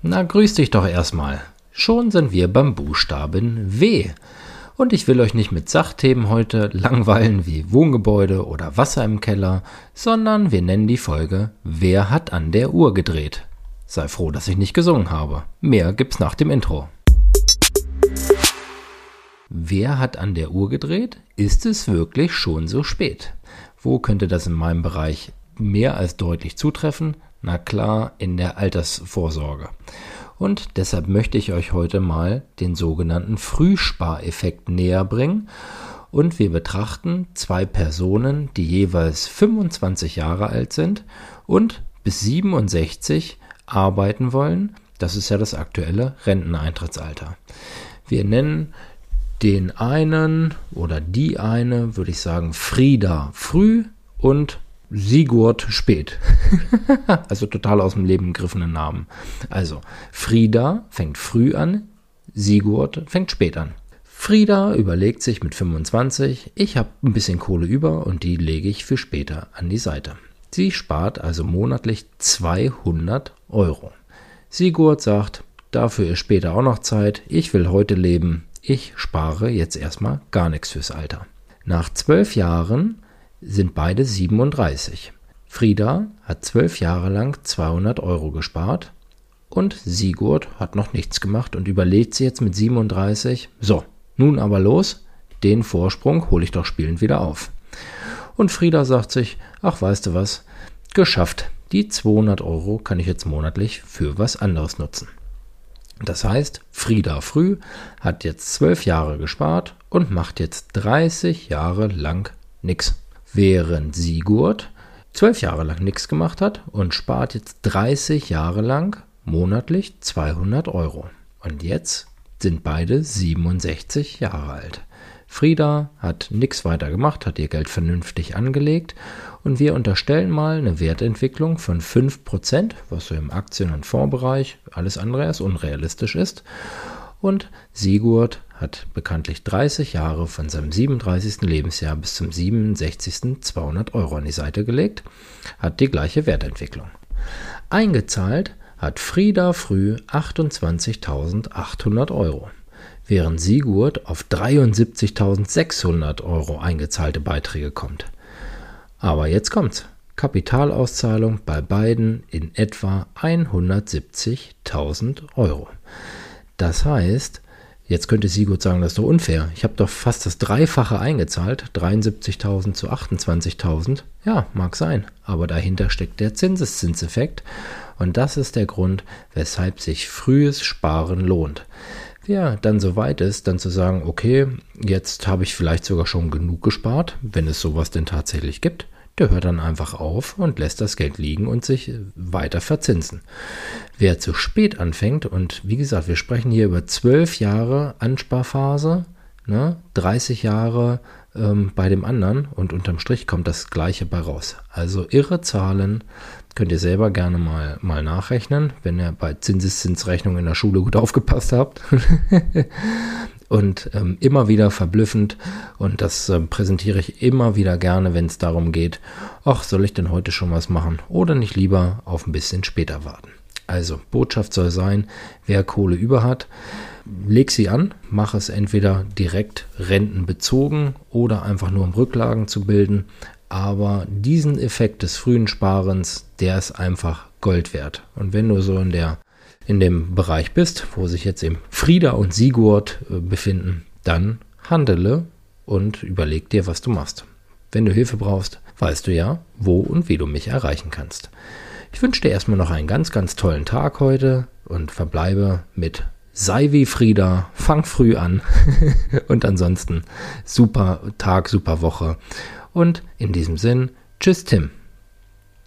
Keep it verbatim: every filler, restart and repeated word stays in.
Na, grüß dich doch erstmal. Schon sind wir beim Buchstaben W. Und ich will euch nicht mit Sachthemen heute langweilen wie Wohngebäude oder Wasser im Keller, sondern wir nennen die Folge Wer hat an der Uhr gedreht? Sei froh, dass ich nicht gesungen habe. Mehr gibt's nach dem Intro. Wer hat an der Uhr gedreht? Ist es wirklich schon so spät? Wo könnte das in meinem Bereich mehr als deutlich zutreffen? Na klar, in der Altersvorsorge. Und deshalb möchte ich euch heute mal den sogenannten Frühspareffekt näher bringen. Und wir betrachten zwei Personen, die jeweils fünfundzwanzig Jahre alt sind und bis siebenundsechzig arbeiten wollen. Das ist ja das aktuelle Renteneintrittsalter. Wir nennen den einen oder die eine, würde ich sagen, Frieda früh und Sigurd spät. Also total aus dem Leben gegriffene Namen. Also Frieda fängt früh an, Sigurd fängt spät an. Frieda überlegt sich mit fünfundzwanzig, ich habe ein bisschen Kohle über und die lege ich für später an die Seite. Sie spart also monatlich zweihundert Euro. Sigurd sagt, dafür ist später auch noch Zeit, ich will heute leben, ich spare jetzt erstmal gar nichts fürs Alter. Nach zwölf Jahren sind beide siebenunddreißig. Frieda hat zwölf Jahre lang zweihundert Euro gespart und Sigurd hat noch nichts gemacht und überlegt sie jetzt mit siebenunddreißig, so, nun aber los, den Vorsprung hole ich doch spielend wieder auf. Und Frieda sagt sich, ach weißt du was, geschafft, die zweihundert Euro kann ich jetzt monatlich für was anderes nutzen. Das heißt, Frieda früh hat jetzt zwölf Jahre gespart und macht jetzt dreißig Jahre lang nichts. Während Sigurd zwölf Jahre lang nichts gemacht hat und spart jetzt dreißig Jahre lang monatlich zweihundert Euro. Und jetzt sind beide siebenundsechzig Jahre alt. Frieda hat nichts weiter gemacht, hat ihr Geld vernünftig angelegt und wir unterstellen mal eine Wertentwicklung von fünf Prozent, was so im Aktien- und Fondsbereich alles andere als unrealistisch ist. Und Sigurd hat bekanntlich dreißig Jahre von seinem siebenunddreißigsten Lebensjahr bis zum siebenundsechzigsten zweihundert Euro an die Seite gelegt, hat die gleiche Wertentwicklung. Eingezahlt hat Frieda früh achtundzwanzigtausendachthundert Euro, während Sigurd auf dreiundsiebzigtausendsechshundert Euro eingezahlte Beiträge kommt. Aber jetzt kommt's. Kapitalauszahlung bei beiden in etwa hundertsiebzigtausend Euro. Das heißt, jetzt könnte Sigurd sagen, das ist doch unfair. Ich habe doch fast das Dreifache eingezahlt, dreiundsiebzigtausend zu achtundzwanzigtausend. Ja, mag sein, aber dahinter steckt der Zinseszinseffekt und das ist der Grund, weshalb sich frühes Sparen lohnt. Wer dann soweit ist, dann zu sagen, okay, jetzt habe ich vielleicht sogar schon genug gespart, wenn es sowas denn tatsächlich gibt, der hört dann einfach auf und lässt das Geld liegen und sich weiter verzinsen. Wer zu spät anfängt, und wie gesagt, wir sprechen hier über zwölf Jahre Ansparphase, ne, dreißig Jahre ähm, bei dem anderen und unterm Strich kommt das Gleiche bei raus. Also irre Zahlen, könnt ihr selber gerne mal, mal nachrechnen, wenn ihr bei Zinseszinsrechnung in der Schule gut aufgepasst habt. Und ähm, immer wieder verblüffend und das ähm, präsentiere ich immer wieder gerne, wenn es darum geht, ach, soll ich denn heute schon was machen oder nicht lieber auf ein bisschen später warten. Also Botschaft soll sein, wer Kohle über hat, leg sie an, mach es entweder direkt rentenbezogen oder einfach nur um Rücklagen zu bilden, aber diesen Effekt des frühen Sparens, der ist einfach Gold wert. Und wenn du so in der in dem Bereich bist, wo sich jetzt eben Frieda und Sigurd befinden, dann handele und überleg dir, was du machst. Wenn du Hilfe brauchst, weißt du ja, wo und wie du mich erreichen kannst. Ich wünsche dir erstmal noch einen ganz, ganz tollen Tag heute und verbleibe mit sei wie Frieda, fang früh an und ansonsten super Tag, super Woche und in diesem Sinn, tschüss Tim.